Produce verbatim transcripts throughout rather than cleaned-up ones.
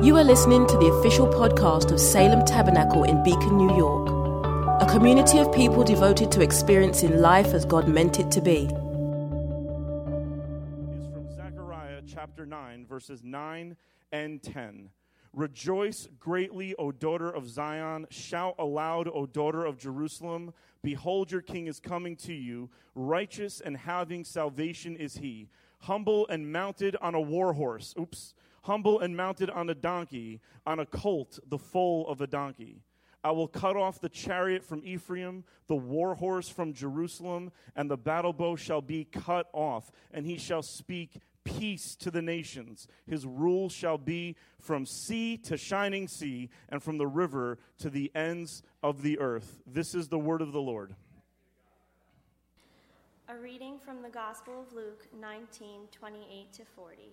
You are listening to the official podcast of Salem Tabernacle in Beacon, New York, a community of people devoted to experiencing life as God meant it to be. It's from Zechariah chapter nine, verses nine and ten. Rejoice greatly, O daughter of Zion. Shout aloud, O daughter of Jerusalem. Behold, your king is coming to you. Righteous and having salvation is he. Humble and mounted on a war horse. Oops. Humble and mounted on a donkey, on a colt, the foal of a donkey. I will cut off the chariot from Ephraim, the war horse from Jerusalem, and the battle bow shall be cut off, and he shall speak peace to the nations. His rule shall be from sea to shining sea, and from the river to the ends of the earth. This is the word of the Lord. A reading from the Gospel of Luke nineteen, twenty-eight to forty.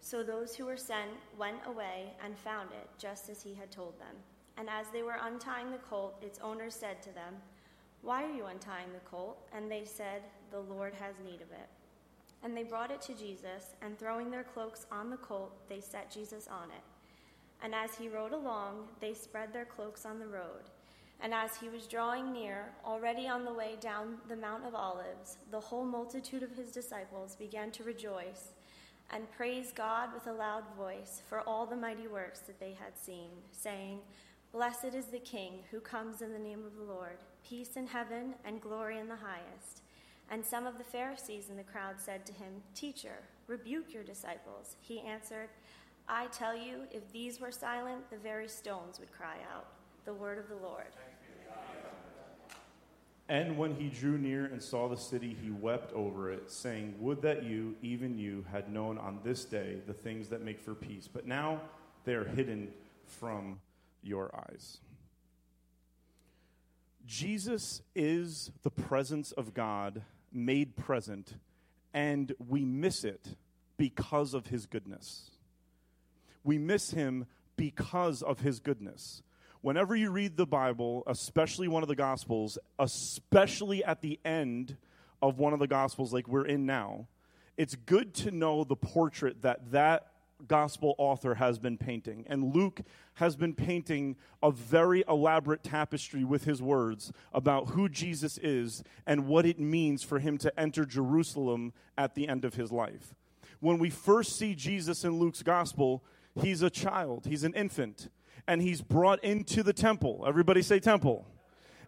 So those who were sent went away and found it, just as he had told them. And as they were untying the colt, its owner said to them, Why are you untying the colt? And they said, The Lord has need of it. And they brought it to Jesus, and throwing their cloaks on the colt, they set Jesus on it. And as he rode along, they spread their cloaks on the road. And as he was drawing near, already on the way down the Mount of Olives, the whole multitude of his disciples began to rejoice and praise God with a loud voice for all the mighty works that they had seen, saying, Blessed is the King who comes in the name of the Lord, peace in heaven and glory in the highest. And some of the Pharisees in the crowd said to him, Teacher, rebuke your disciples. He answered, I tell you, if these were silent, the very stones would cry out. The word of the Lord. And when he drew near and saw the city, he wept over it, saying, Would that you, even you, had known on this day the things that make for peace, but now they are hidden from your eyes. Jesus is the presence of God made present, and we miss it because of his goodness. We miss him because of his goodness. Whenever you read the Bible, especially one of the Gospels, especially at the end of one of the Gospels like we're in now, it's good to know the portrait that that Gospel author has been painting. And Luke has been painting a very elaborate tapestry with his words about who Jesus is and what it means for him to enter Jerusalem at the end of his life. When we first see Jesus in Luke's Gospel, he's a child, he's an infant. And he's brought into the temple. Everybody say temple.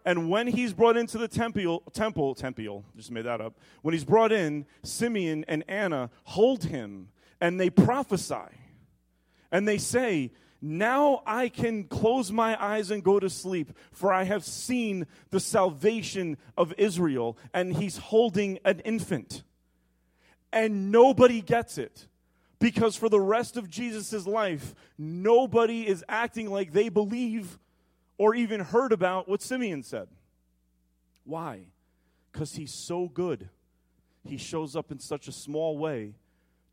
And when he's brought into the temple, temple, temple, just made that up. When he's brought in, Simeon and Anna hold him, and they prophesy. And they say, Now I can close my eyes and go to sleep, for I have seen the salvation of Israel. And he's holding an infant. And nobody gets it. Because for the rest of Jesus' life, nobody is acting like they believe or even heard about what Simeon said. Why? Because he's so good. He shows up in such a small way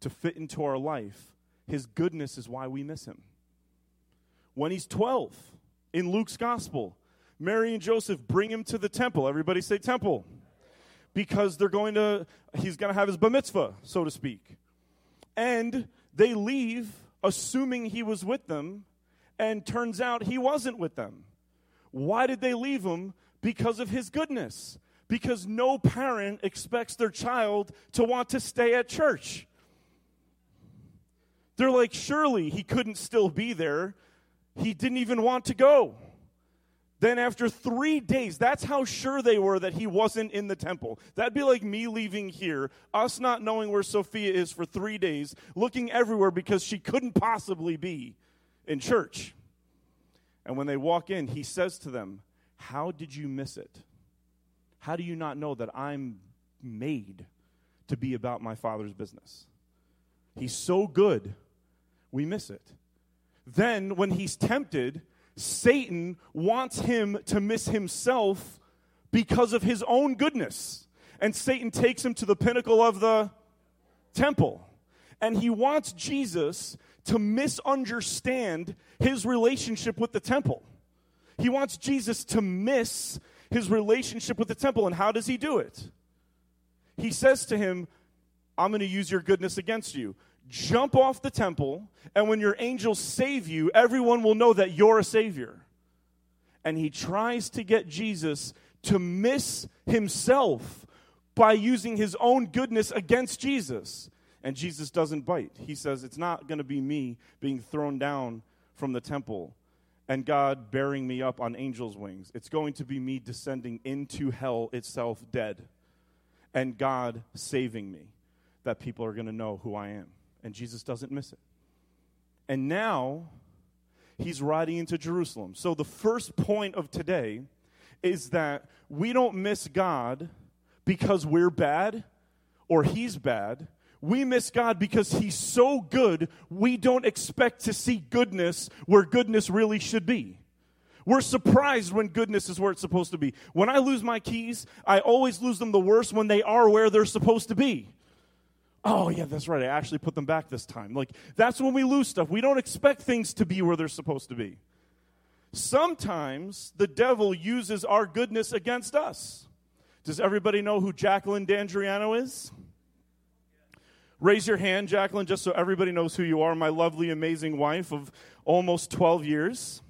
to fit into our life. His goodness is why we miss him. When he's twelve, in Luke's gospel, Mary and Joseph bring him to the temple. Everybody say temple. Because they're going to, he's going to have his bar mitzvah, so to speak. And they leave, assuming he was with them, and turns out he wasn't with them. Why did they leave him? Because of his goodness. Because no parent expects their child to want to stay at church. They're like, surely he couldn't still be there. He didn't even want to go. Then after three days, that's how sure they were that he wasn't in the temple. That'd be like me leaving here, us not knowing where Sophia is for three days, looking everywhere because she couldn't possibly be in church. And when they walk in, he says to them, How did you miss it? How do you not know that I'm made to be about my Father's business? He's so good, we miss it. Then when he's tempted, Satan wants him to miss himself because of his own goodness. And Satan takes him to the pinnacle of the temple. And he wants Jesus to misunderstand his relationship with the temple. He wants Jesus to miss his relationship with the temple. And how does he do it? He says to him, I'm going to use your goodness against you. Jump off the temple, and when your angels save you, everyone will know that you're a savior. And he tries to get Jesus to miss himself by using his own goodness against Jesus. And Jesus doesn't bite. He says, it's not going to be me being thrown down from the temple and God bearing me up on angels' wings. It's going to be me descending into hell itself dead and God saving me, that people are going to know who I am. And Jesus doesn't miss it. And now, he's riding into Jerusalem. So the first point of today is that we don't miss God because we're bad or he's bad. We miss God because he's so good, we don't expect to see goodness where goodness really should be. We're surprised when goodness is where it's supposed to be. When I lose my keys, I always lose them the worst when they are where they're supposed to be. Oh, yeah, that's right. I actually put them back this time. Like, that's when we lose stuff. We don't expect things to be where they're supposed to be. Sometimes the devil uses our goodness against us. Does everybody know who Jacqueline D'Andriano is? Raise your hand, Jacqueline, just so everybody knows who you are, my lovely, amazing wife of almost twelve years.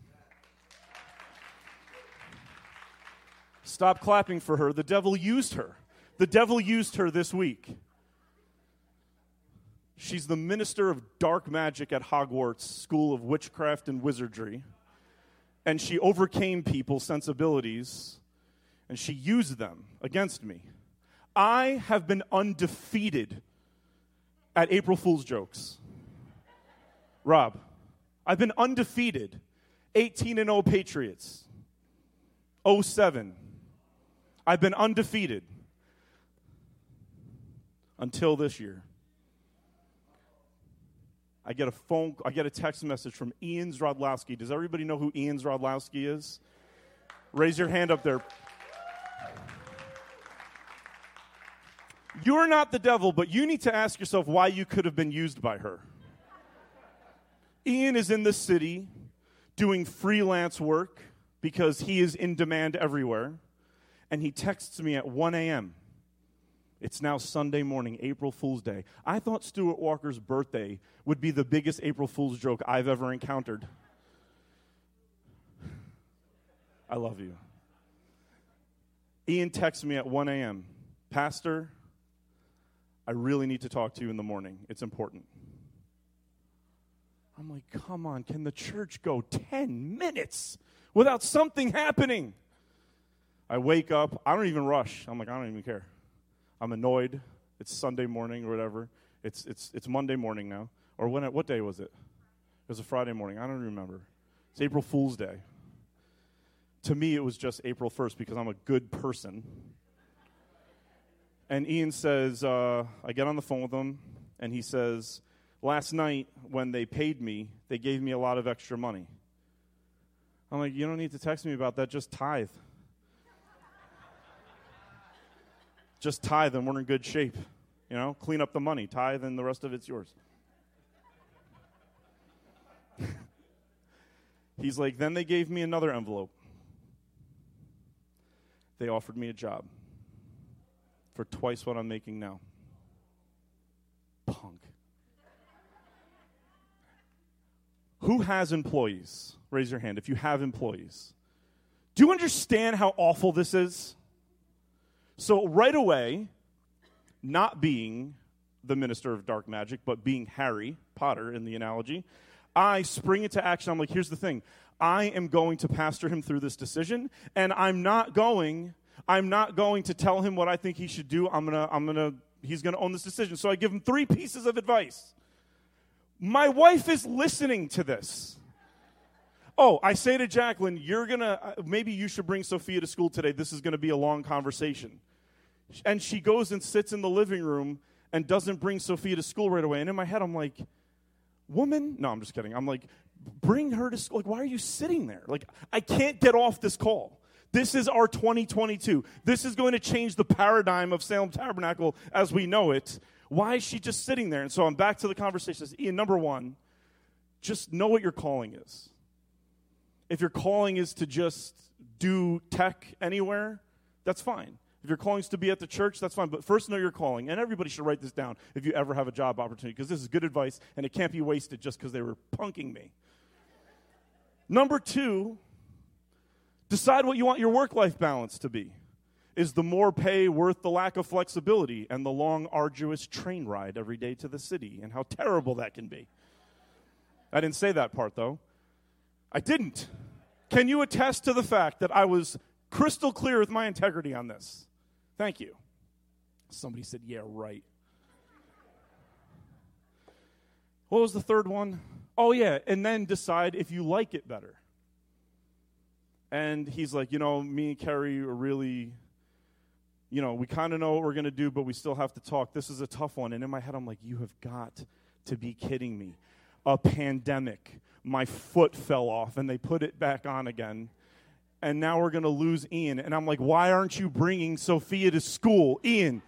Stop clapping for her. The devil used her. The devil used her this week. She's the minister of dark magic at Hogwarts School of Witchcraft and Wizardry. And she overcame people's sensibilities, and she used them against me. I have been undefeated at April Fool's jokes. Rob, I've been undefeated. eighteen and oh Patriots. oh seven. I've been undefeated. Until this year. I get a phone, I get a text message from Ian Zrodlowski. Does everybody know who Ian Zrodlowski is? Raise your hand up there. You're not the devil, but you need to ask yourself why you could have been used by her. Ian is in the city doing freelance work because he is in demand everywhere, and he texts me at one a.m. It's now Sunday morning, April Fool's Day. I thought Stuart Walker's birthday would be the biggest April Fool's joke I've ever encountered. I love you. Ian texts me at one a.m. Pastor, I really need to talk to you in the morning. It's important. I'm like, come on, can the church go ten minutes without something happening? I wake up. I don't even rush. I'm like, I don't even care. I'm annoyed. It's Sunday morning or whatever. It's it's it's Monday morning now. Or when? What day was it? It was a Friday morning. I don't remember. It's April Fool's Day. To me, it was just April first because I'm a good person. And Ian says, uh, I get on the phone with him, and he says, last night when they paid me, they gave me a lot of extra money. I'm like, you don't need to text me about that. Just tithe. Just tithe and we're in good shape. You know, clean up the money, tithe, and the rest of it's yours. He's like, then they gave me another envelope. They offered me a job for twice what I'm making now. Punk. Who has employees? Raise your hand if you have employees. Do you understand how awful this is? So right away, not being the minister of dark magic, but being Harry Potter in the analogy, I spring into action. I'm like, here's the thing. I am going to pastor him through this decision, and I'm not going, I'm not going to tell him what I think he should do. I'm gonna, I'm gonna, he's gonna own this decision. So I give him three pieces of advice. My wife is listening to this. Oh, I say to Jacqueline, you're going to, maybe you should bring Sophia to school today. This is going to be a long conversation. And she goes and sits in the living room and doesn't bring Sophia to school right away. And in my head, I'm like, woman, no, I'm just kidding. I'm like, bring her to school. Like, why are you sitting there? Like, I can't get off this call. This is our twenty twenty-two. This is going to change the paradigm of Salem Tabernacle as we know it. Why is she just sitting there? And so I'm back to the conversation. I said, Ian, number one, just know what your calling is. If your calling is to just do tech anywhere, that's fine. If your calling is to be at the church, that's fine. But first, know your calling. And everybody should write this down if you ever have a job opportunity, because this is good advice, and it can't be wasted just because they were punking me. Number two, decide what you want your work-life balance to be. Is the more pay worth the lack of flexibility and the long, arduous train ride every day to the city, and how terrible that can be? I didn't say that part, though. I didn't. Can you attest to the fact that I was crystal clear with my integrity on this? Thank you. Somebody said, yeah, right. What was the third one? Oh, yeah, and then decide if you like it better. And he's like, you know, me and Carrie are really, you know, we kind of know what we're going to do, but we still have to talk. This is a tough one. And in my head, I'm like, you have got to be kidding me. A pandemic. My foot fell off, and they put it back on again. And now we're going to lose Ian. And I'm like, why aren't you bringing Sophia to school, Ian?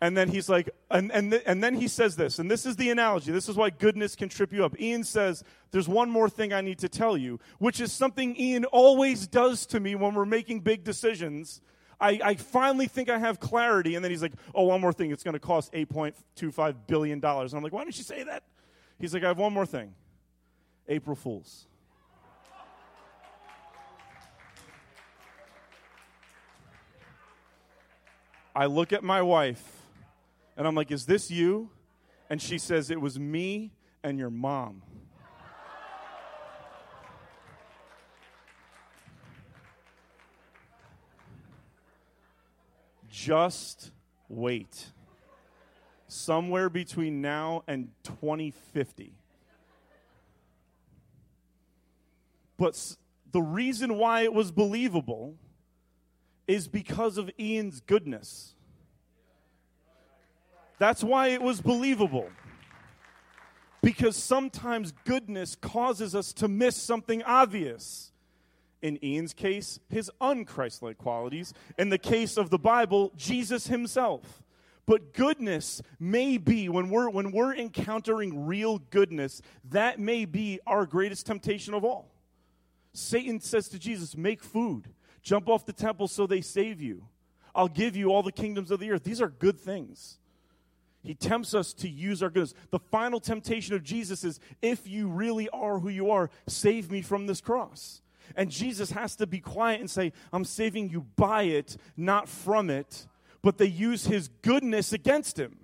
And then he's like, and and, th- and then he says this, and this is the analogy. This is why goodness can trip you up. Ian says, there's one more thing I need to tell you, which is something Ian always does to me when we're making big decisions. I, I finally think I have clarity. And then he's like, oh, one more thing. It's going to cost eight point two five billion dollars. And I'm like, why didn't you say that? He's like, I have one more thing. April Fools. I look at my wife. And I'm like, is this you? And she says, it was me and your mom. Just wait. Somewhere between now and twenty fifty. But s- the reason why it was believable is because of Ian's goodness. That's why it was believable. Because sometimes goodness causes us to miss something obvious. In Ian's case, his un-Christ-like qualities. In the case of the Bible, Jesus himself. But goodness may be, when we're, when we're encountering real goodness, that may be our greatest temptation of all. Satan says to Jesus, make food. Jump off the temple so they save you. I'll give you all the kingdoms of the earth. These are good things. He tempts us to use our goodness. The final temptation of Jesus is, if you really are who you are, save me from this cross. And Jesus has to be quiet and say, I'm saving you by it, not from it. But they use his goodness against him.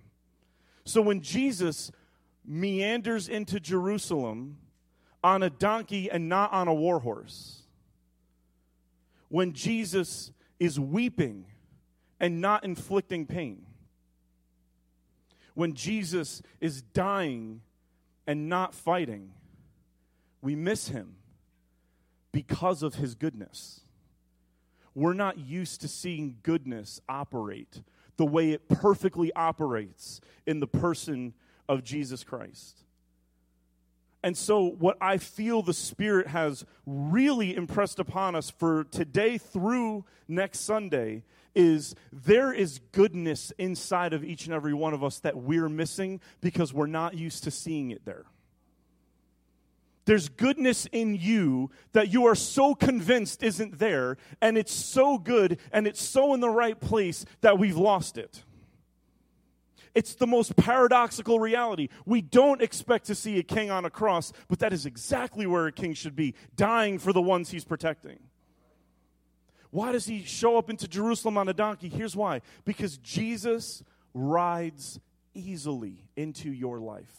So when Jesus meanders into Jerusalem on a donkey and not on a war horse, when Jesus is weeping and not inflicting pain, when Jesus is dying and not fighting, we miss him because of his goodness. We're not used to seeing goodness operate the way it perfectly operates in the person of Jesus Christ. And so what I feel the Spirit has really impressed upon us for today through next Sunday is there is goodness inside of each and every one of us that we're missing because we're not used to seeing it there. There's goodness in you that you are so convinced isn't there, and it's so good, and it's so in the right place that we've lost it. It's the most paradoxical reality. We don't expect to see a king on a cross, but that is exactly where a king should be, dying for the ones he's protecting. Why does he show up into Jerusalem on a donkey? Here's why. Because Jesus rides easily into your life.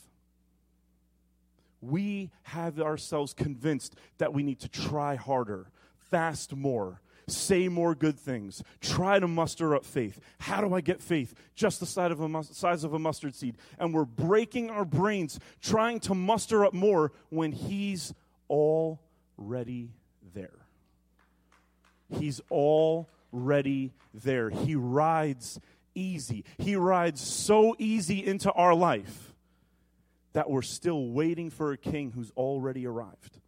We have ourselves convinced that we need to try harder, fast more, say more good things, try to muster up faith. How do I get faith? Just the size of a mus- size of a mustard seed. And we're breaking our brains trying to muster up more when he's already there. He's already there. He rides easy. He rides so easy into our life that we're still waiting for a king who's already arrived.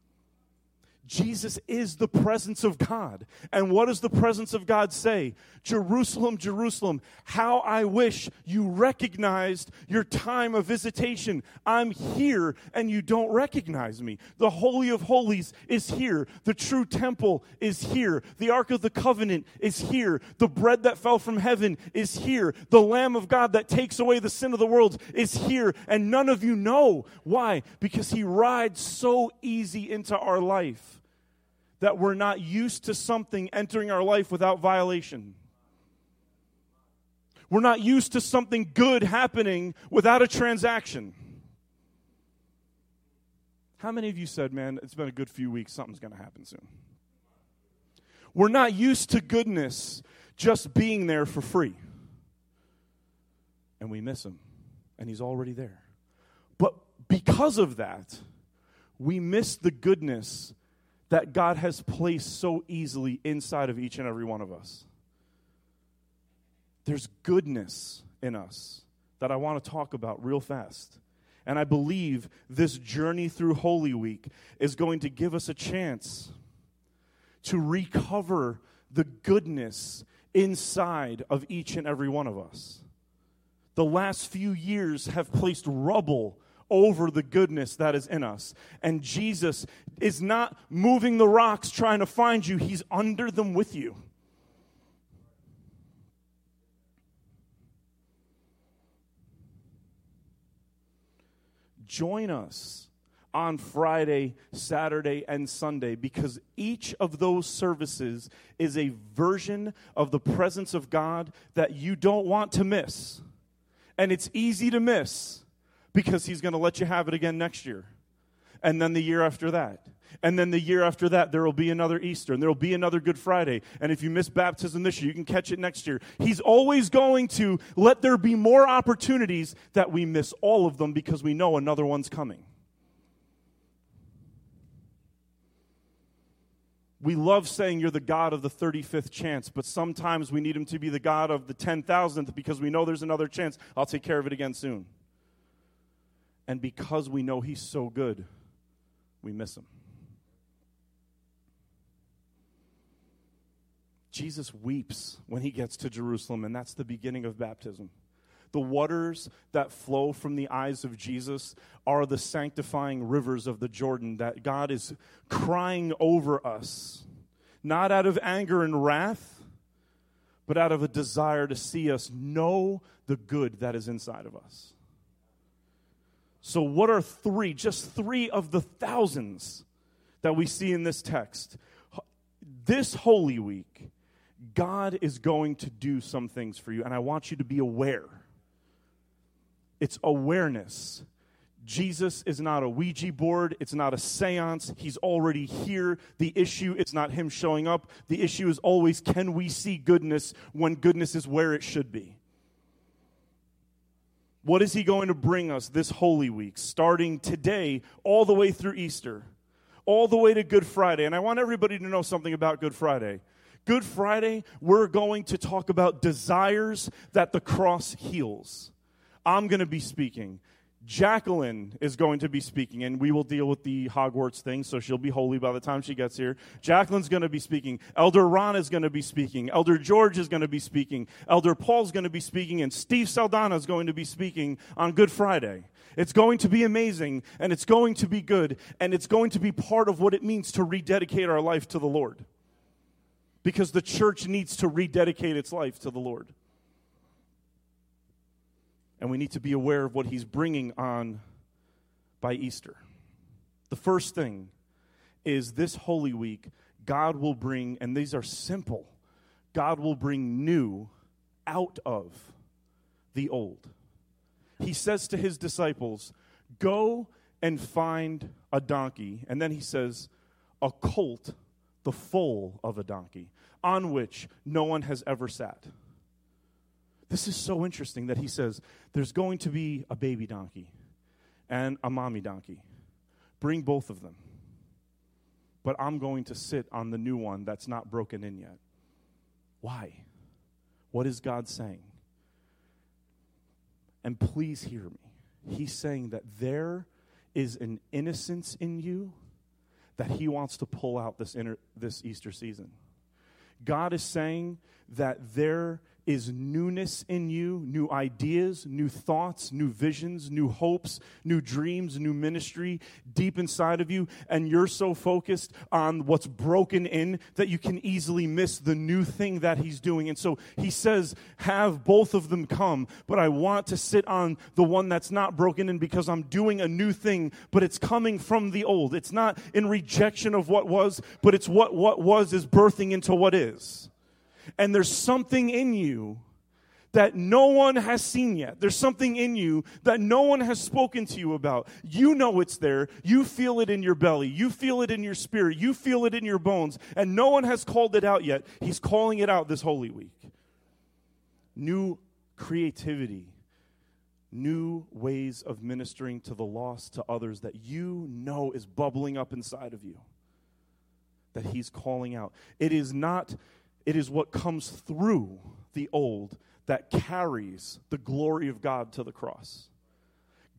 Jesus is the presence of God. And what does the presence of God say? Jerusalem, Jerusalem, how I wish you recognized your time of visitation. I'm here and you don't recognize me. The Holy of Holies is here. The true temple is here. The Ark of the Covenant is here. The bread that fell from heaven is here. The Lamb of God that takes away the sin of the world is here. And none of you know. Why? Because he rides so easy into our life that we're not used to something entering our life without violation. We're not used to something good happening without a transaction. How many of you said, man, it's been a good few weeks, something's going to happen soon? We're not used to goodness just being there for free. And we miss him, and he's already there. But because of that, we miss the goodness that God has placed so easily inside of each and every one of us. There's goodness in us that I want to talk about real fast. And I believe this journey through Holy Week is going to give us a chance to recover the goodness inside of each and every one of us. The last few years have placed rubble over the goodness that is in us. And Jesus is not moving the rocks trying to find you. He's under them with you. Join us on Friday, Saturday, and Sunday, because each of those services is a version of the presence of God that you don't want to miss. And it's easy to miss, because he's going to let you have it again next year. And then the year after that. And then the year after that, there will be another Easter. And there will be another Good Friday. And if you miss baptism this year, you can catch it next year. He's always going to let there be more opportunities that we miss all of them because we know another one's coming. We love saying you're the God of the thirty-fifth chance, but sometimes we need him to be the God of the ten thousandth because we know there's another chance. I'll take care of it again soon. And because we know he's so good, we miss him. Jesus weeps when he gets to Jerusalem, and that's the beginning of baptism. The waters that flow from the eyes of Jesus are the sanctifying rivers of the Jordan that God is crying over us, not out of anger and wrath, but out of a desire to see us know the good that is inside of us. So what are three, just three of the thousands that we see in this text? This Holy Week, God is going to do some things for you, and I want you to be aware. It's awareness. Jesus is not a Ouija board. It's not a seance. He's already here. The issue is not him showing up. The issue is always, can we see goodness when goodness is where it should be? What is he going to bring us this Holy Week, starting today all the way through Easter, all the way to Good Friday? And I want everybody to know something about Good Friday. Good Friday, we're going to talk about desires that the cross heals. I'm going to be speaking. Jacqueline is going to be speaking, and we will deal with the Hogwarts thing, so she'll be holy by the time she gets here. Jacqueline's going to be speaking. Elder Ron is going to be speaking. Elder George is going to be speaking. Elder Paul's going to be speaking, and Steve Saldana is going to be speaking on Good Friday. It's going to be amazing, and it's going to be good, and it's going to be part of what it means to rededicate our life to the Lord, because the church needs to rededicate its life to the Lord. And we need to be aware of what he's bringing on by Easter. The first thing is this Holy Week, God will bring, and these are simple, God will bring new out of the old. He says to his disciples, go and find a donkey. And then he says, a colt, the foal of a donkey, on which no one has ever sat. This is so interesting that he says, there's going to be a baby donkey and a mommy donkey. Bring both of them. But I'm going to sit on the new one that's not broken in yet. Why? What is God saying? And please hear me. He's saying that there is an innocence in you that he wants to pull out this inner, this Easter season. God is saying that there is newness in you, new ideas, new thoughts, new visions, new hopes, new dreams, new ministry deep inside of you, and you're so focused on what's broken in that you can easily miss the new thing that he's doing. And so he says, have both of them come, but I want to sit on the one that's not broken in because I'm doing a new thing, but it's coming from the old. It's not in rejection of what was, but it's what what was is birthing into what is. And there's something in you that no one has seen yet. There's something in you that no one has spoken to you about. You know it's there. You feel it in your belly. You feel it in your spirit. You feel it in your bones. And no one has called it out yet. He's calling it out this Holy Week. New creativity. New ways of ministering to the lost, to others that you know is bubbling up inside of you. That he's calling out. It is not... It is what comes through the old that carries the glory of God to the cross.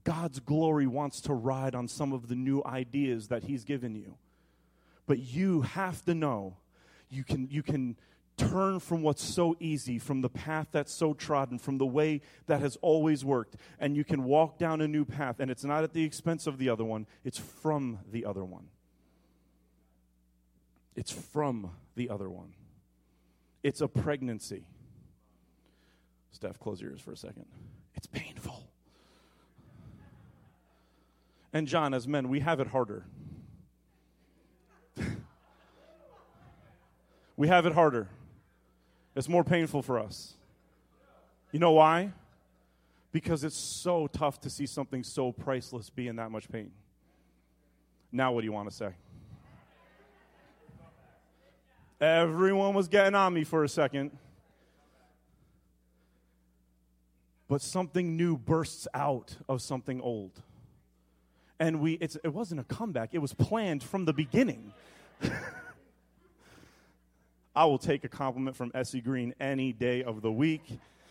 God's glory wants to ride on some of the new ideas that he's given you. But you have to know you can, you can turn from what's so easy, from the path that's so trodden, from the way that has always worked, and you can walk down a new path, and it's not at the expense of the other one, it's from the other one. It's from the other one. It's a pregnancy. Steph, close your ears for a second. It's painful. And John, as men, we have it harder. We have it harder. It's more painful for us. You know why? Because it's so tough to see something so priceless be in that much pain. Now what do you want to say? Everyone was getting on me for a second. But something new bursts out of something old. And we it's, it wasn't a comeback. It was planned from the beginning. I will take a compliment from Essie Green any day of the week,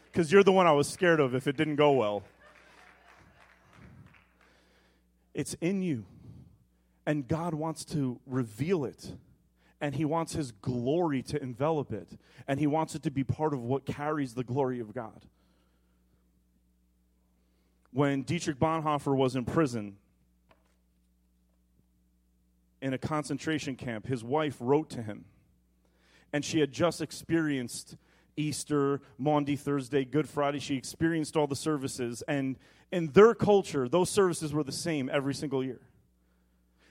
because you're the one I was scared of if it didn't go well. It's in you. And God wants to reveal it. And he wants his glory to envelop it. And he wants it to be part of what carries the glory of God. When Dietrich Bonhoeffer was in prison, in a concentration camp, his wife wrote to him. And she had just experienced Easter, Maundy Thursday, Good Friday. She experienced all the services. And in their culture, those services were the same every single year.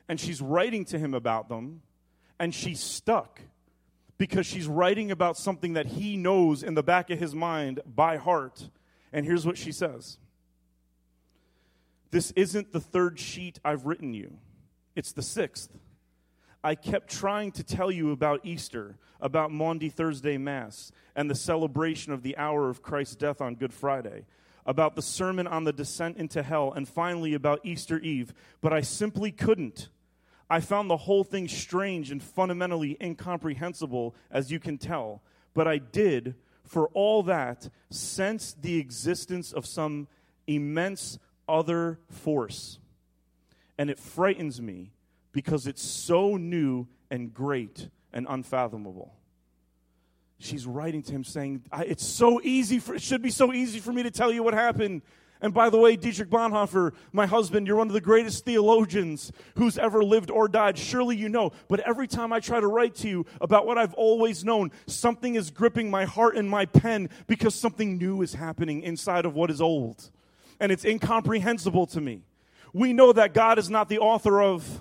And she's writing to him about them. And she's stuck because she's writing about something that he knows in the back of his mind by heart. And here's what she says. This isn't the third sheet I've written you. It's the sixth. I kept trying to tell you about Easter, about Maundy Thursday Mass, and the celebration of the hour of Christ's death on Good Friday, about the sermon on the descent into hell, and finally about Easter Eve. But I simply couldn't. I found the whole thing strange and fundamentally incomprehensible, as you can tell. But I did, for all that, sense the existence of some immense other force. And it frightens me because it's so new and great and unfathomable. She's writing to him saying, I, it's so easy, for, it should be so easy for me to tell you what happened. And by the way, Dietrich Bonhoeffer, my husband, you're one of the greatest theologians who's ever lived or died. Surely you know. But every time I try to write to you about what I've always known, something is gripping my heart and my pen because something new is happening inside of what is old. And it's incomprehensible to me. We know that God is not the author of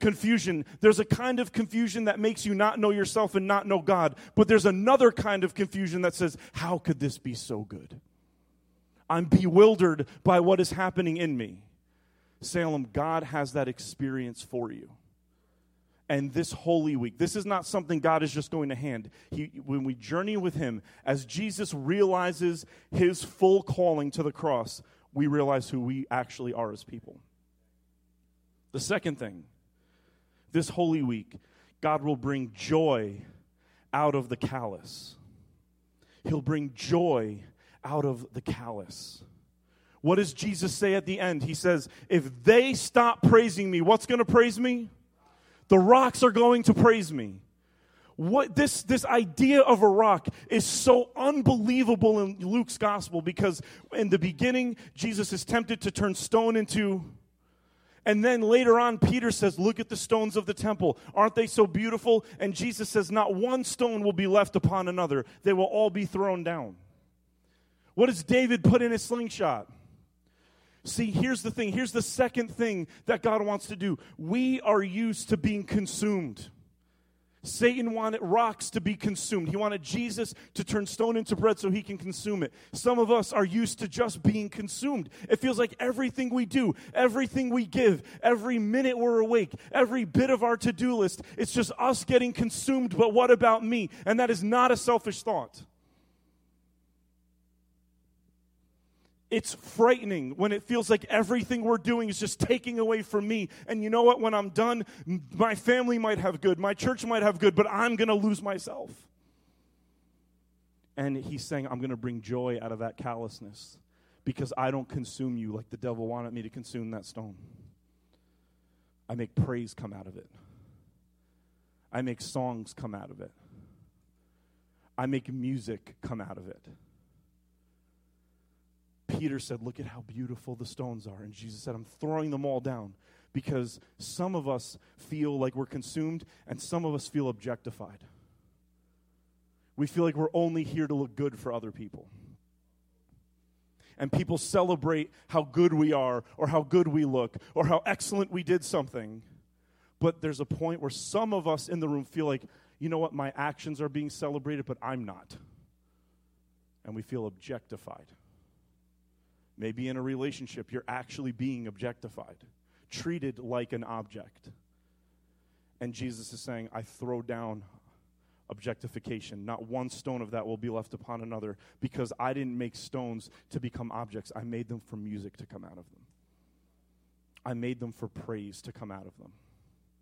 confusion. There's a kind of confusion that makes you not know yourself and not know God. But there's another kind of confusion that says, how could this be so good? I'm bewildered by what is happening in me. Salem, God has that experience for you. And this Holy Week, this is not something God is just going to hand. He, when we journey with him, as Jesus realizes his full calling to the cross, we realize who we actually are as people. The second thing, this Holy Week, God will bring joy out of the callous. He'll bring joy out of the callous. What does Jesus say at the end? He says, if they stop praising me, what's going to praise me? The rocks are going to praise me. What this this idea of a rock is so unbelievable in Luke's gospel, because in the beginning, Jesus is tempted to turn stone into, and then later on, Peter says, look at the stones of the temple. Aren't they so beautiful? And Jesus says, not one stone will be left upon another. They will all be thrown down. What does David put in his slingshot? See, here's the thing. Here's the second thing that God wants to do. We are used to being consumed. Satan wanted rocks to be consumed. He wanted Jesus to turn stone into bread so he can consume it. Some of us are used to just being consumed. It feels like everything we do, everything we give, every minute we're awake, every bit of our to-do list, it's just us getting consumed, but what about me? And that is not a selfish thought. It's frightening when it feels like everything we're doing is just taking away from me. And you know what? When I'm done, my family might have good, my church might have good, but I'm going to lose myself. And he's saying, I'm going to bring joy out of that callousness because I don't consume you like the devil wanted me to consume that stone. I make praise come out of it. I make songs come out of it. I make music come out of it. Peter said, look at how beautiful the stones are. And Jesus said, I'm throwing them all down because some of us feel like we're consumed and some of us feel objectified. We feel like we're only here to look good for other people. And people celebrate how good we are or how good we look or how excellent we did something. But there's a point where some of us in the room feel like, you know what, my actions are being celebrated, but I'm not. And we feel objectified. Maybe in a relationship, you're actually being objectified, treated like an object. And Jesus is saying, I throw down objectification. Not one stone of that will be left upon another because I didn't make stones to become objects. I made them for music to come out of them. I made them for praise to come out of them.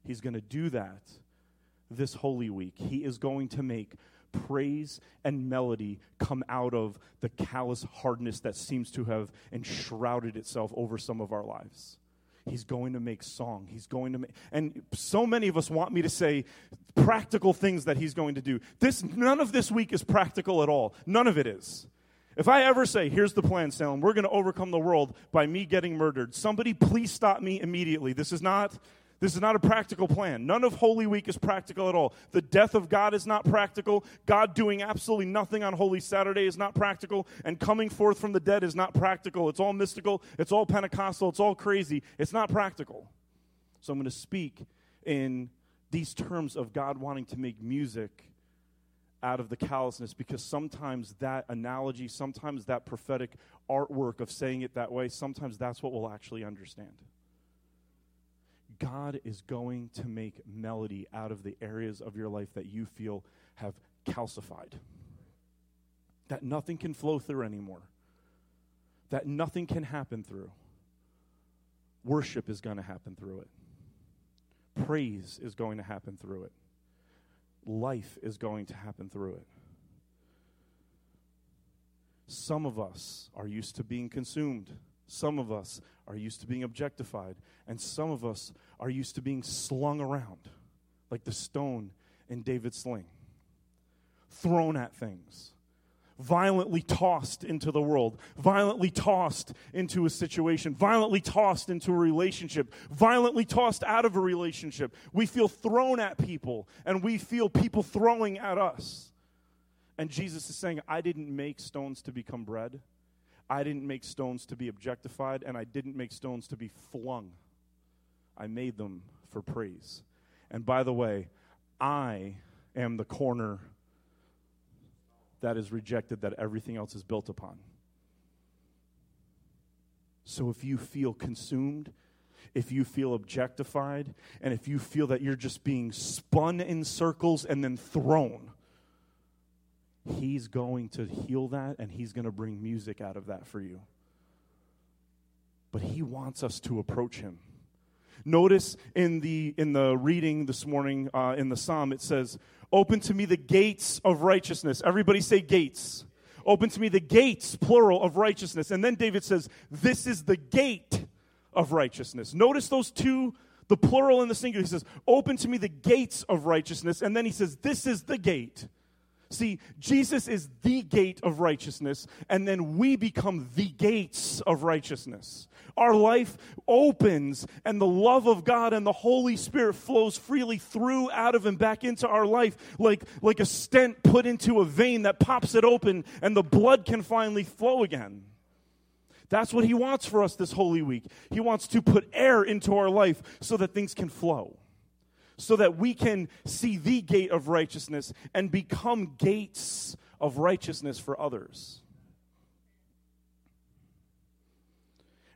He's going to do that this Holy Week. He is going to make praise and melody come out of the callous hardness that seems to have enshrouded itself over some of our lives. He's going to make song. He's going to make, and so many of us want me to say practical things that he's going to do. This, none of this week is practical at all. None of it is. If I ever say, here's the plan, Salem, we're going to overcome the world by me getting murdered, somebody please stop me immediately. This is not... This is not a practical plan. None of Holy Week is practical at all. The death of God is not practical. God doing absolutely nothing on Holy Saturday is not practical. And coming forth from the dead is not practical. It's all mystical. It's all Pentecostal. It's all crazy. It's not practical. So I'm going to speak in these terms of God wanting to make music out of the callousness, because sometimes that analogy, sometimes that prophetic artwork of saying it that way, sometimes that's what we'll actually understand. God is going to make melody out of the areas of your life that you feel have calcified, that nothing can flow through anymore, that nothing can happen through. Worship is going to happen through it. Praise is going to happen through it. Life is going to happen through it. Some of us are used to being consumed. Some of us are used to being objectified, and some of us are used to being slung around like the stone in David's sling, thrown at things, violently tossed into the world, violently tossed into a situation, violently tossed into a relationship, violently tossed out of a relationship. We feel thrown at people, and we feel people throwing at us. And Jesus is saying, I didn't make stones to become bread. I didn't make stones to be objectified, and I didn't make stones to be flung. I made them for praise. And by the way, I am the corner that is rejected, that everything else is built upon. So if you feel consumed, if you feel objectified, and if you feel that you're just being spun in circles and then thrown, he's going to heal that, and he's going to bring music out of that for you. But he wants us to approach him. Notice in the in the reading this morning, uh, in the psalm, it says, open to me the gates of righteousness. Everybody say gates. Open to me the gates, plural, of righteousness. And then David says, this is the gate of righteousness. Notice those two, the plural and the singular. He says, open to me the gates of righteousness. And then he says, this is the gate. See, Jesus is the gate of righteousness, and then we become the gates of righteousness. Our life opens, and the love of God and the Holy Spirit flows freely through, out of, and back into our life, like, like a stent put into a vein that pops it open, and the blood can finally flow again. That's what he wants for us this Holy Week. He wants to put air into our life so that things can flow, so that we can see the gate of righteousness and become gates of righteousness for others.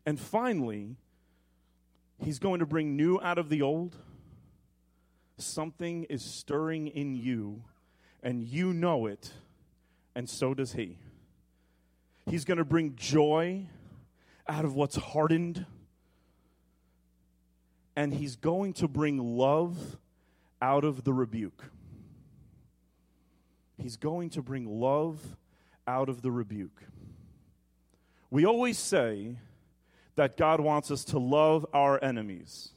And finally, he's going to bring new out of the old. Something is stirring in you, and you know it, and so does he. He's going to bring joy out of what's hardened, and he's going to bring love out of the rebuke. He's going to bring love out of the rebuke. We always say that God wants us to love our enemies.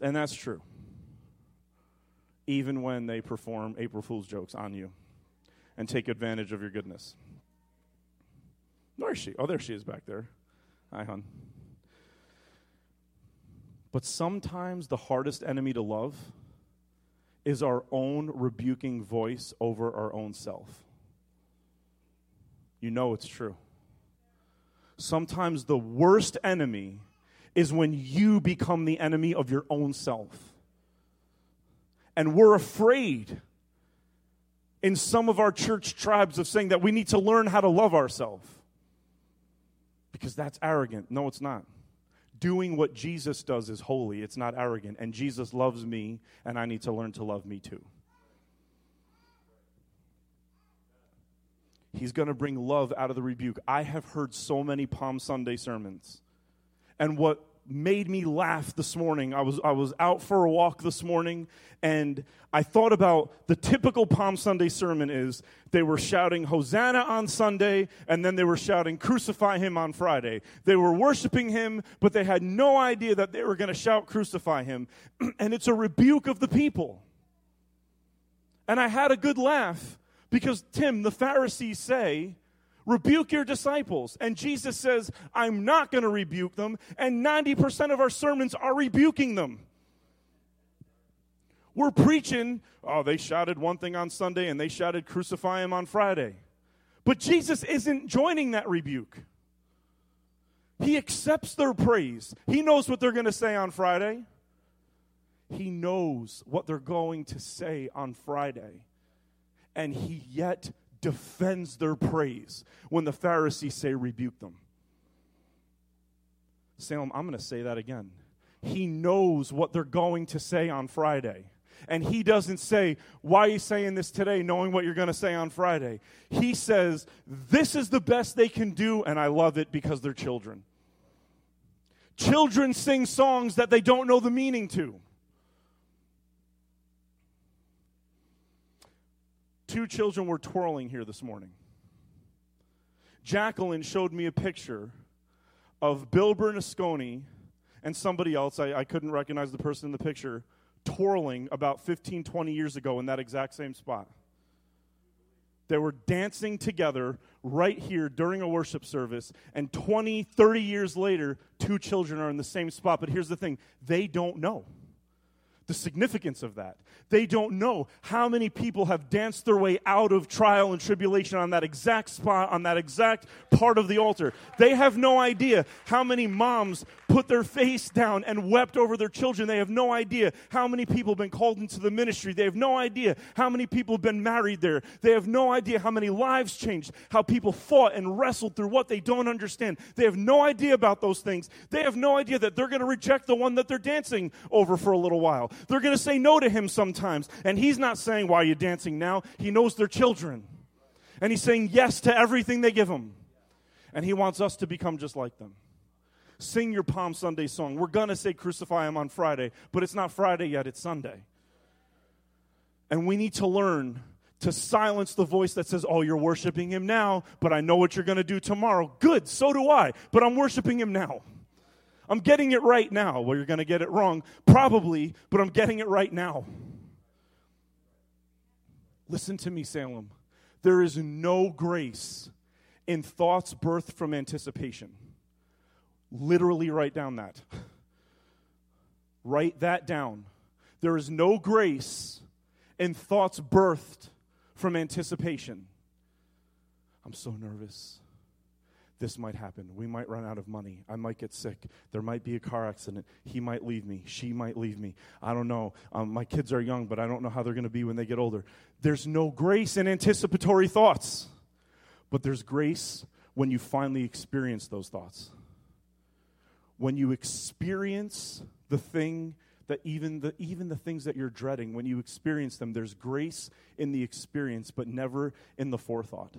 And that's true. Even when they perform April Fool's jokes on you and take advantage of your goodness. Where is she? Oh, there she is back there. Hi, hon. But sometimes the hardest enemy to love is our own rebuking voice over our own self. You know it's true. Sometimes the worst enemy is when you become the enemy of your own self. And we're afraid in some of our church tribes of saying that we need to learn how to love ourselves. Because that's arrogant. No, it's not. Doing what Jesus does is holy. It's not arrogant. And Jesus loves me, and I need to learn to love me too. He's going to bring love out of the rebuke. I have heard so many Palm Sunday sermons. And what made me laugh this morning, I was I was out for a walk this morning, and I thought about the typical Palm Sunday sermon is they were shouting Hosanna on Sunday, and then they were shouting Crucify Him on Friday. They were worshiping Him, but they had no idea that they were going to shout Crucify Him. And it's a rebuke of the people. And I had a good laugh because, Tim, the Pharisees say, rebuke your disciples. And Jesus says, I'm not going to rebuke them. And ninety percent of our sermons are rebuking them. We're preaching, oh, they shouted one thing on Sunday and they shouted crucify him on Friday. But Jesus isn't joining that rebuke. He accepts their praise. He knows what they're going to say on Friday. He knows what they're going to say on Friday. And he yet defends their praise when the Pharisees say rebuke them. Salem, I'm going to say that again. He knows what they're going to say on Friday. And he doesn't say, why are you saying this today knowing what you're going to say on Friday? He says, this is the best they can do, and I love it because they're children. Children sing songs that they don't know the meaning to. Two children were twirling here this morning. Jacqueline showed me a picture of Bill Bernasconi and somebody else, I, I couldn't recognize the person in the picture, twirling about fifteen, twenty years ago in that exact same spot. They were dancing together right here during a worship service, and twenty, thirty years later, two children are in the same spot. But here's the thing, they don't know the significance of that. They don't know how many people have danced their way out of trial and tribulation on that exact spot, on that exact part of the altar. They have no idea how many moms put their face down and wept over their children. They have no idea how many people have been called into the ministry. They have no idea how many people have been married there. They have no idea how many lives changed, how people fought and wrestled through what they don't understand. They have no idea about those things. They have no idea that they're going to reject the one that they're dancing over for a little while. They're going to say no to him sometimes. And he's not saying, why are you dancing now? He knows their children. And he's saying yes to everything they give him. And he wants us to become just like them. Sing your Palm Sunday song. We're going to say crucify him on Friday, but it's not Friday yet, it's Sunday. And we need to learn to silence the voice that says, oh, you're worshiping him now, but I know what you're going to do tomorrow. Good, so do I, but I'm worshiping him now. I'm getting it right now. Well, you're going to get it wrong, probably, but I'm getting it right now. Listen to me, Salem. There is no grace in thoughts birthed from anticipation. Literally write down that. Write that down. There is no grace in thoughts birthed from anticipation. I'm so nervous. This might happen. We might run out of money. I might get sick. There might be a car accident. He might leave me. She might leave me. I don't know. Um, my kids are young, but I don't know how they're going to be when they get older. There's no grace in anticipatory thoughts, but there's grace when you finally experience those thoughts. When you experience the thing that even the even the things that you're dreading, when you experience them, there's grace in the experience, but never in the forethought.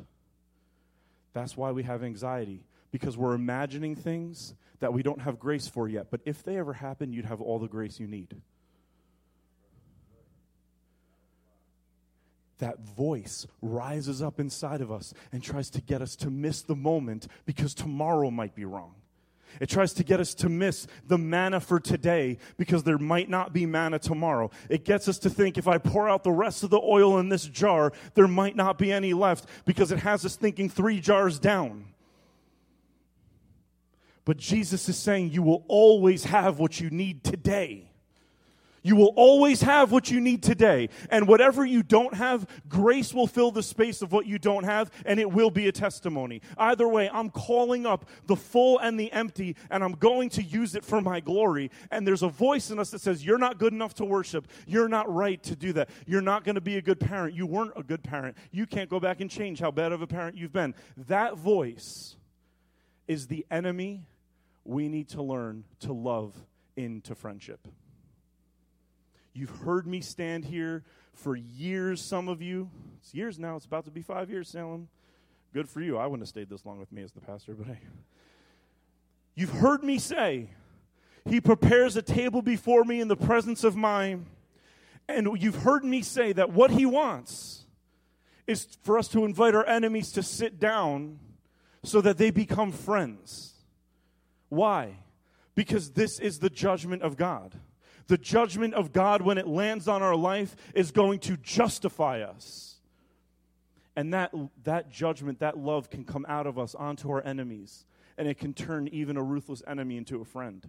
That's why we have anxiety, because we're imagining things that we don't have grace for yet. But if they ever happen, you'd have all the grace you need. That voice rises up inside of us and tries to get us to miss the moment because tomorrow might be wrong. It tries to get us to miss the manna for today because there might not be manna tomorrow. It gets us to think, if I pour out the rest of the oil in this jar, there might not be any left, because it has us thinking three jars down. But Jesus is saying, you will always have what you need today. You will always have what you need today. And whatever you don't have, grace will fill the space of what you don't have, and it will be a testimony. Either way, I'm calling up the full and the empty, and I'm going to use it for my glory. And there's a voice in us that says, you're not good enough to worship. You're not right to do that. You're not going to be a good parent. You weren't a good parent. You can't go back and change how bad of a parent you've been. That voice is the enemy we need to learn to love into friendship. You've heard me stand here for years, some of you. It's years now. It's about to be five years, Salem. Good for you. I wouldn't have stayed this long with me as the pastor, but hey. You've heard me say, he prepares a table before me in the presence of mine. And you've heard me say that what he wants is for us to invite our enemies to sit down so that they become friends. Why? Because this is the judgment of God. The judgment of God, when it lands on our life, is going to justify us. And that, that judgment, that love can come out of us onto our enemies, and it can turn even a ruthless enemy into a friend.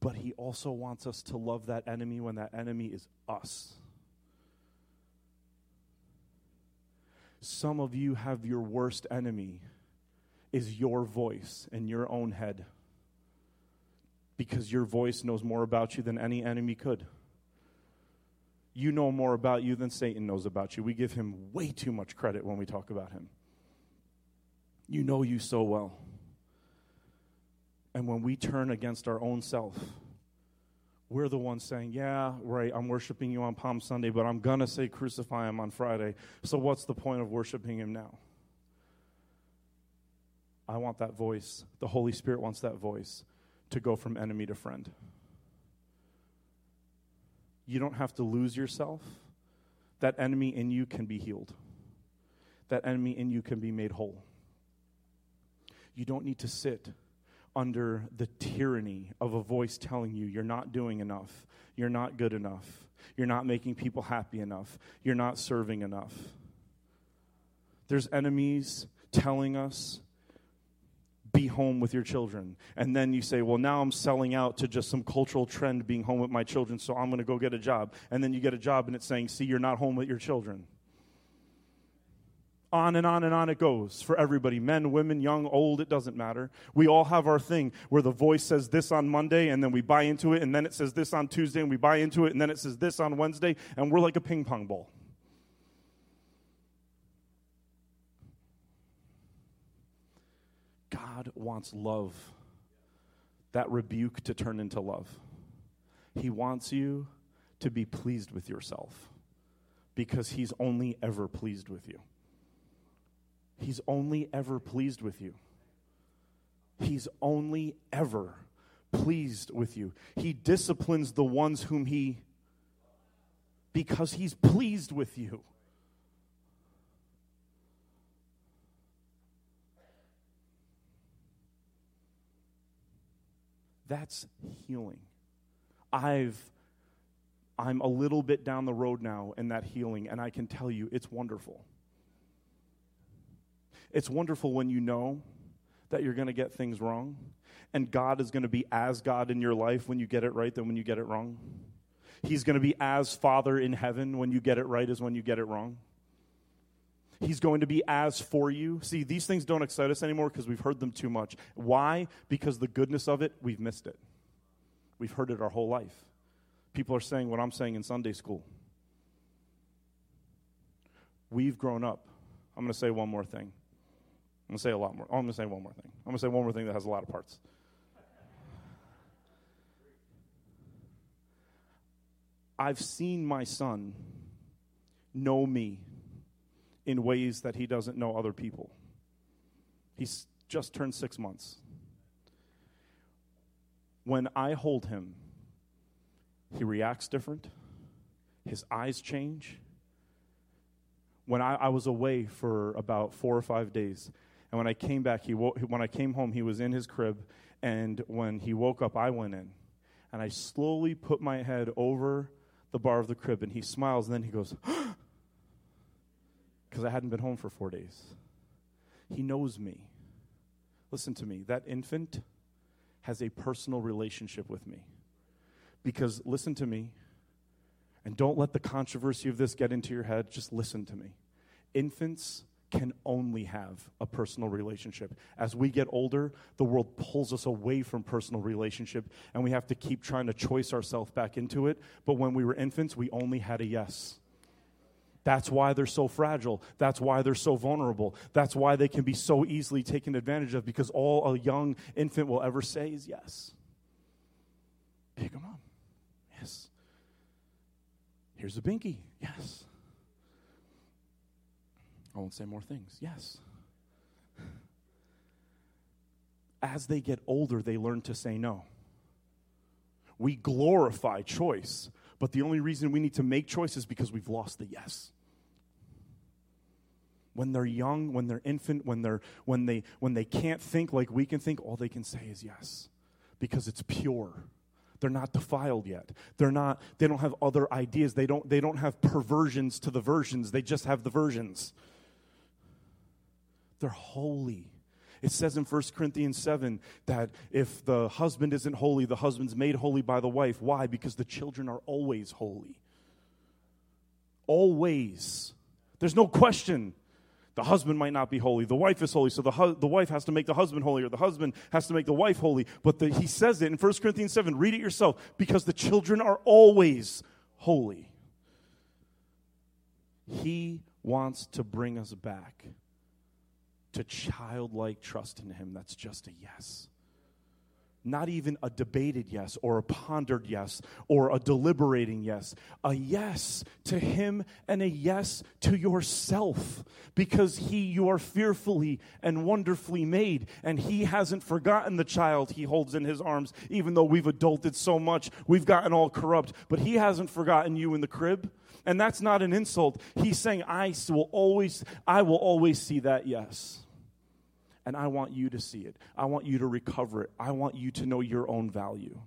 But he also wants us to love that enemy when that enemy is us. Some of you have your worst enemy is your voice in your own head, because your voice knows more about you than any enemy could. You know more about you than Satan knows about you. We give him way too much credit when we talk about him. You know you so well. And when we turn against our own self, we're the ones saying, yeah, right, I'm worshiping you on Palm Sunday, but I'm going to say crucify him on Friday, so what's the point of worshiping him now? I want that voice. The Holy Spirit wants that voice to go from enemy to friend. You don't have to lose yourself. That enemy in you can be healed. That enemy in you can be made whole. You don't need to sit under the tyranny of a voice telling you you're not doing enough, you're not good enough, you're not making people happy enough, you're not serving enough. There's enemies telling us, be home with your children. And then you say, well, now I'm selling out to just some cultural trend being home with my children, so I'm going to go get a job. And then you get a job and it's saying, see, you're not home with your children. On and on and on it goes for everybody, men, women, young, old, it doesn't matter. We all have our thing where the voice says this on Monday and then we buy into it, and then it says this on Tuesday and we buy into it, and then it says this on Wednesday, and we're like a ping pong ball. God wants love, that rebuke to turn into love. He wants you to be pleased with yourself, because he's only ever pleased with you. He's only ever pleased with you. He's only ever pleased with you. He disciplines the ones whom he, because he's pleased with you. That's healing. I've, I'm a little bit down the road now in that healing, and I can tell you it's wonderful. It's wonderful when you know that you're going to get things wrong, and God is going to be as God in your life when you get it right than when you get it wrong. He's going to be as Father in heaven when you get it right as when you get it wrong. He's going to be as for you. See, these things don't excite us anymore because we've heard them too much. Why? Because the goodness of it, we've missed it. We've heard it our whole life. People are saying what I'm saying in Sunday school. We've grown up. I'm going to say one more thing. I'm going to say a lot more. Oh, I'm going to say one more thing. I'm going to say one more thing that has a lot of parts. I've seen my son know me in ways that he doesn't know other people. He's just turned six months. When I hold him, he reacts different. His eyes change. When I, I was away for about four or five days, and when I came back, he wo- when I came home, he was in his crib, and when he woke up, I went in, and I slowly put my head over the bar of the crib, and he smiles, and then he goes, because I hadn't been home for four days. He knows me. Listen to me. That infant has a personal relationship with me. Because, listen to me, and don't let the controversy of this get into your head. Just listen to me. Infants can only have a personal relationship. As we get older, the world pulls us away from personal relationship, and we have to keep trying to choice ourselves back into it. But when we were infants, we only had a yes. That's why they're so fragile. That's why they're so vulnerable. That's why they can be so easily taken advantage of, because all a young infant will ever say is yes. Pick them up. Yes. Here's a binky. Yes. I won't say more things. Yes. As they get older, they learn to say no. We glorify choice, but the only reason we need to make choice is because we've lost the yes. When they're young, when they're infant, when they're when they when they can't think like we can think, all they can say is yes, because it's pure. They're not defiled yet. They're not, they don't have other ideas. They don't, they don't have perversions to the versions. They just have the versions. They're holy. It says in First Corinthians seven that if the husband isn't holy, the husband's made holy by the wife. Why? Because the children are always holy. Always. There's no question. The husband might not be holy. The wife is holy, so the hu- the wife has to make the husband holy, or the husband has to make the wife holy. But the, he says it in First Corinthians seven. Read it yourself. Because the children are always holy. He wants to bring us back to childlike trust in him. That's just a yes. Not even a debated yes, or a pondered yes, or a deliberating yes. A yes to him and a yes to yourself, because he, you are fearfully and wonderfully made, and he hasn't forgotten the child he holds in his arms, even though we've adulted so much, we've gotten all corrupt, but he hasn't forgotten you in the crib, and that's not an insult. He's saying, I will always, I will always see that yes. And I want you to see it. I want you to recover it. I want you to know your own value.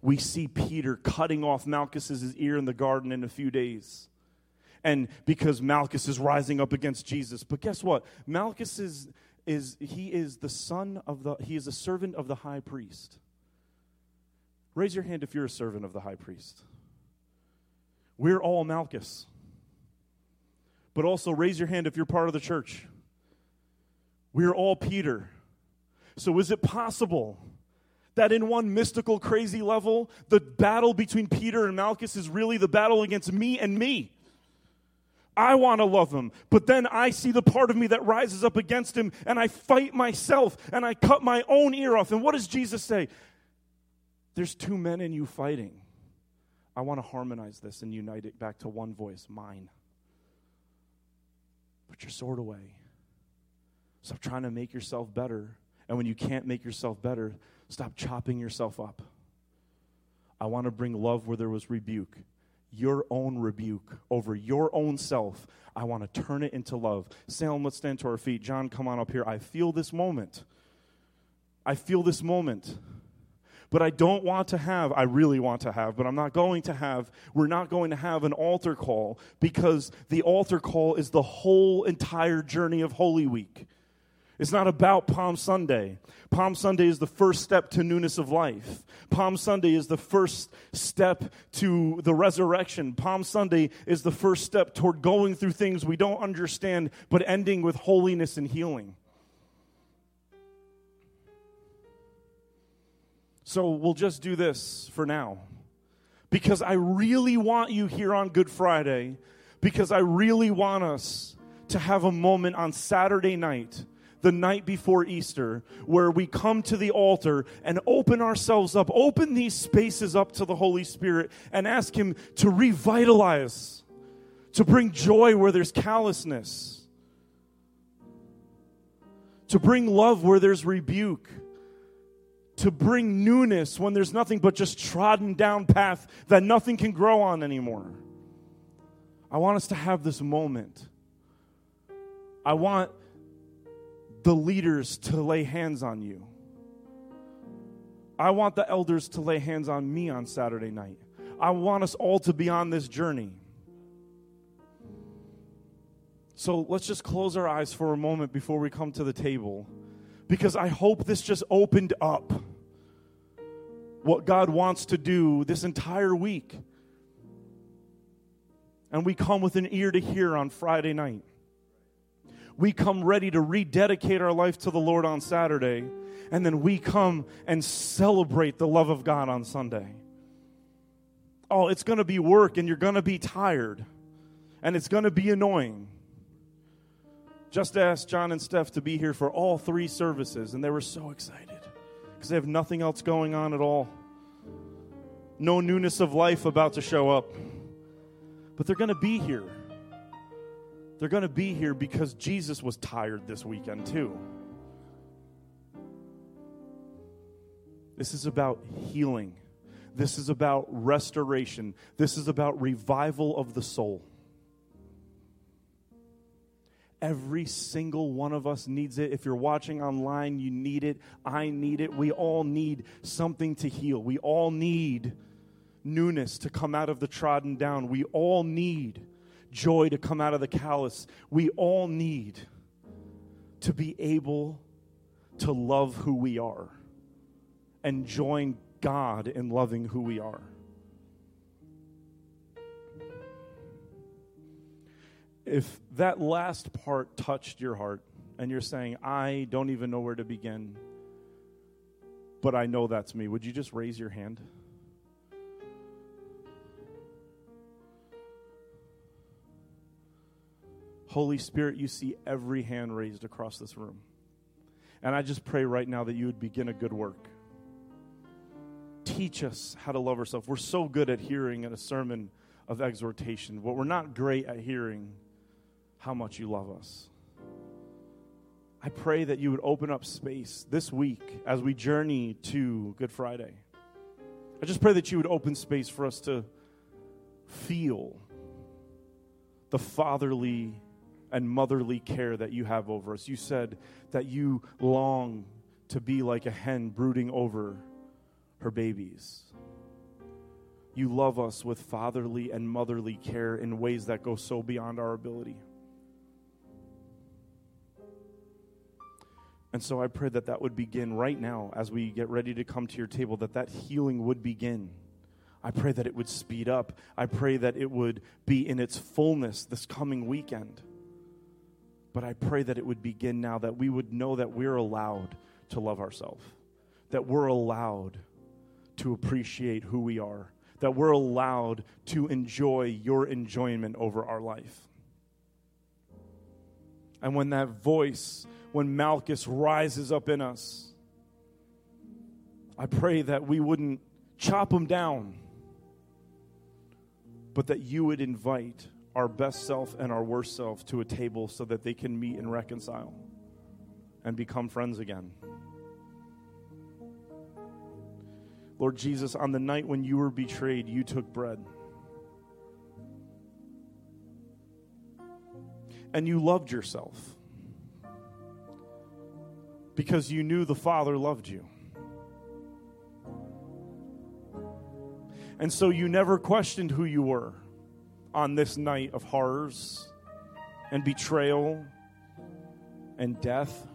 We see Peter cutting off Malchus's ear in the garden in a few days. And because Malchus is rising up against Jesus. But guess what? Malchus is, is he is the son of the, he is a servant of the high priest. Raise your hand if you're a servant of the high priest. We're all Malchus. But also raise your hand if you're part of the church. We are all Peter. So is it possible that in one mystical, crazy level, the battle between Peter and Malchus is really the battle against me and me? I want to love him, but then I see the part of me that rises up against him, and I fight myself, and I cut my own ear off. And what does Jesus say? There's two men in you fighting. I want to harmonize this and unite it back to one voice, mine. Put your sword away. Stop trying to make yourself better. And when you can't make yourself better, stop chopping yourself up. I want to bring love where there was rebuke. Your own rebuke over your own self. I want to turn it into love. Salem, let's stand to our feet. John, come on up here. I feel this moment. I feel this moment. But I don't want to have, I really want to have, but I'm not going to have, we're not going to have an altar call, because the altar call is the whole entire journey of Holy Week. It's not about Palm Sunday. Palm Sunday is the first step to newness of life. Palm Sunday is the first step to the resurrection. Palm Sunday is the first step toward going through things we don't understand, but ending with holiness and healing. So we'll just do this for now, because I really want you here on Good Friday, because I really want us to have a moment on Saturday night, the night before Easter, where we come to the altar and open ourselves up, open these spaces up to the Holy Spirit and ask Him to revitalize, to bring joy where there's callousness, to bring love where there's rebuke, to bring newness when there's nothing but just trodden down path that nothing can grow on anymore. I want us to have this moment. I want the leaders to lay hands on you. I want the elders to lay hands on me on Saturday night. I want us all to be on this journey. So let's just close our eyes for a moment before we come to the table, because I hope this just opened up what God wants to do this entire week. And we come with an ear to hear on Friday night. We come ready to rededicate our life to the Lord on Saturday, and then we come and celebrate the love of God on Sunday. Oh, it's going to be work, and you're going to be tired, and it's going to be annoying. Just asked John and Steph to be here for all three services, and they were so excited because they have nothing else going on at all. No newness of life about to show up, but they're going to be here. They're going to be here because Jesus was tired this weekend too. This is about healing. This is about restoration. This is about revival of the soul. Every single one of us needs it. If you're watching online, you need it. I need it. We all need something to heal. We all need newness to come out of the trodden down. We all need joy to come out of the callous. We all need to be able to love who we are and join God in loving who we are. If that last part touched your heart and you're saying, I don't even know where to begin, but I know that's me, would you just raise your hand? Holy Spirit, you see every hand raised across this room. And I just pray right now that you would begin a good work. Teach us how to love ourselves. We're so good at hearing in a sermon of exhortation, but we're not great at hearing how much you love us. I pray that you would open up space this week as we journey to Good Friday. I just pray that you would open space for us to feel the fatherly and motherly care that you have over us. You said that you long to be like a hen brooding over her babies. You love us with fatherly and motherly care in ways that go so beyond our ability. And so I pray that that would begin right now as we get ready to come to your table, that that healing would begin. I pray that it would speed up. I pray that it would be in its fullness this coming weekend. But I pray that it would begin now, that we would know that we're allowed to love ourselves, that we're allowed to appreciate who we are, that we're allowed to enjoy your enjoyment over our life. And when that voice, when Malchus rises up in us, I pray that we wouldn't chop him down, but that you would invite our best self and our worst self to a table so that they can meet and reconcile and become friends again. Lord Jesus, on the night when you were betrayed, you took bread. And you loved yourself because you knew the Father loved you. And so you never questioned who you were on this night of horrors and betrayal and death.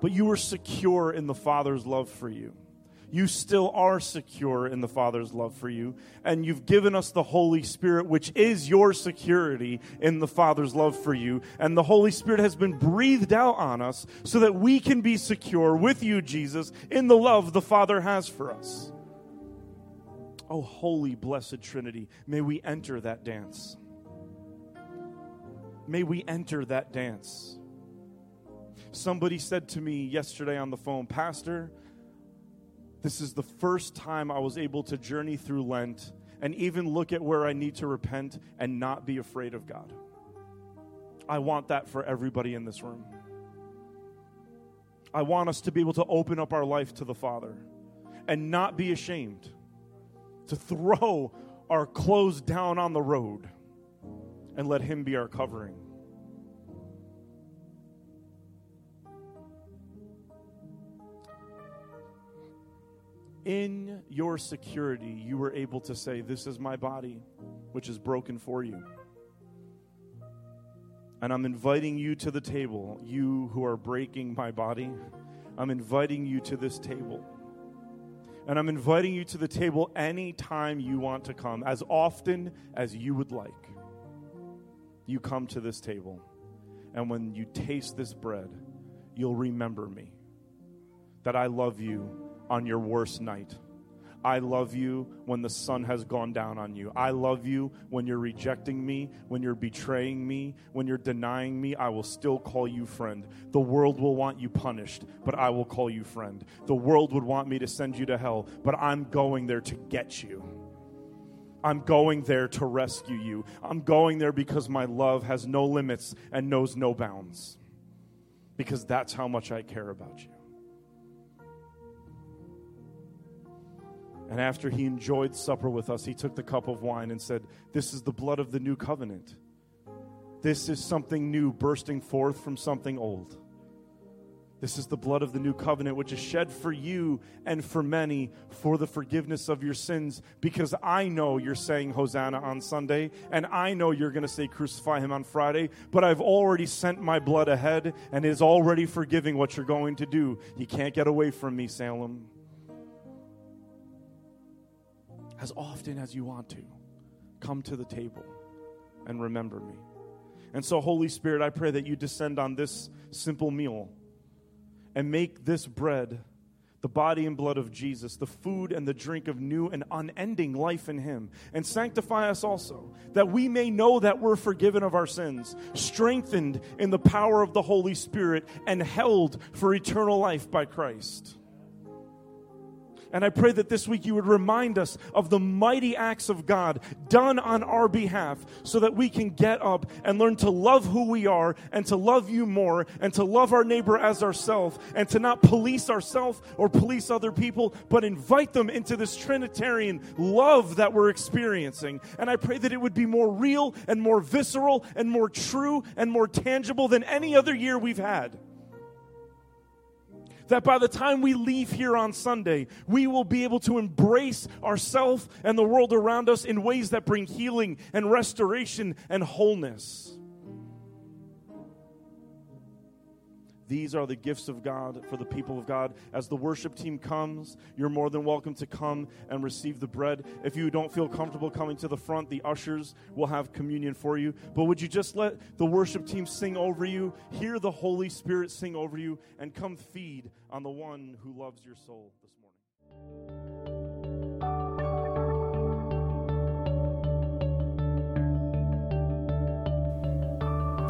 But you were secure in the Father's love for you. You still are secure in the Father's love for you. And you've given us the Holy Spirit, which is your security in the Father's love for you. And the Holy Spirit has been breathed out on us so that we can be secure with you, Jesus, in the love the Father has for us. Oh, holy, blessed Trinity, may we enter that dance. May we enter that dance. Somebody said to me yesterday on the phone, Pastor, this is the first time I was able to journey through Lent and even look at where I need to repent and not be afraid of God. I want that for everybody in this room. I want us to be able to open up our life to the Father and not be ashamed to throw our clothes down on the road and let Him be our covering. In your security, you were able to say, this is my body, which is broken for you. And I'm inviting you to the table, you who are breaking my body. I'm inviting you to this table. And I'm inviting you to the table anytime you want to come, as often as you would like. You come to this table. And when you taste this bread, you'll remember me, that I love you on your worst night. I love you when the sun has gone down on you. I love you when you're rejecting me, when you're betraying me, when you're denying me. I will still call you friend. The world will want you punished, but I will call you friend. The world would want me to send you to hell, but I'm going there to get you. I'm going there to rescue you. I'm going there because my love has no limits and knows no bounds, because that's how much I care about you. And after he enjoyed supper with us, he took the cup of wine and said, this is the blood of the new covenant. This is something new bursting forth from something old. This is the blood of the new covenant, which is shed for you and for many for the forgiveness of your sins, because I know you're saying Hosanna on Sunday, and I know you're going to say crucify him on Friday, but I've already sent my blood ahead and is already forgiving what you're going to do. You can't get away from me, Salem. As often as you want to, come to the table and remember me. And so, Holy Spirit, I pray that you descend on this simple meal and make this bread, the body and blood of Jesus, the food and the drink of new and unending life in him. And sanctify us also, that we may know that we're forgiven of our sins, strengthened in the power of the Holy Spirit, and held for eternal life by Christ. And I pray that this week you would remind us of the mighty acts of God done on our behalf, so that we can get up and learn to love who we are, and to love you more, and to love our neighbor as ourselves, and to not police ourselves or police other people, but invite them into this Trinitarian love that we're experiencing. And I pray that it would be more real and more visceral and more true and more tangible than any other year we've had. That by the time we leave here on Sunday, we will be able to embrace ourselves and the world around us in ways that bring healing and restoration and wholeness. These are the gifts of God for the people of God. As the worship team comes, you're more than welcome to come and receive the bread. If you don't feel comfortable coming to the front, the ushers will have communion for you. But would you just let the worship team sing over you, hear the Holy Spirit sing over you, and come feed on the one who loves your soul this morning.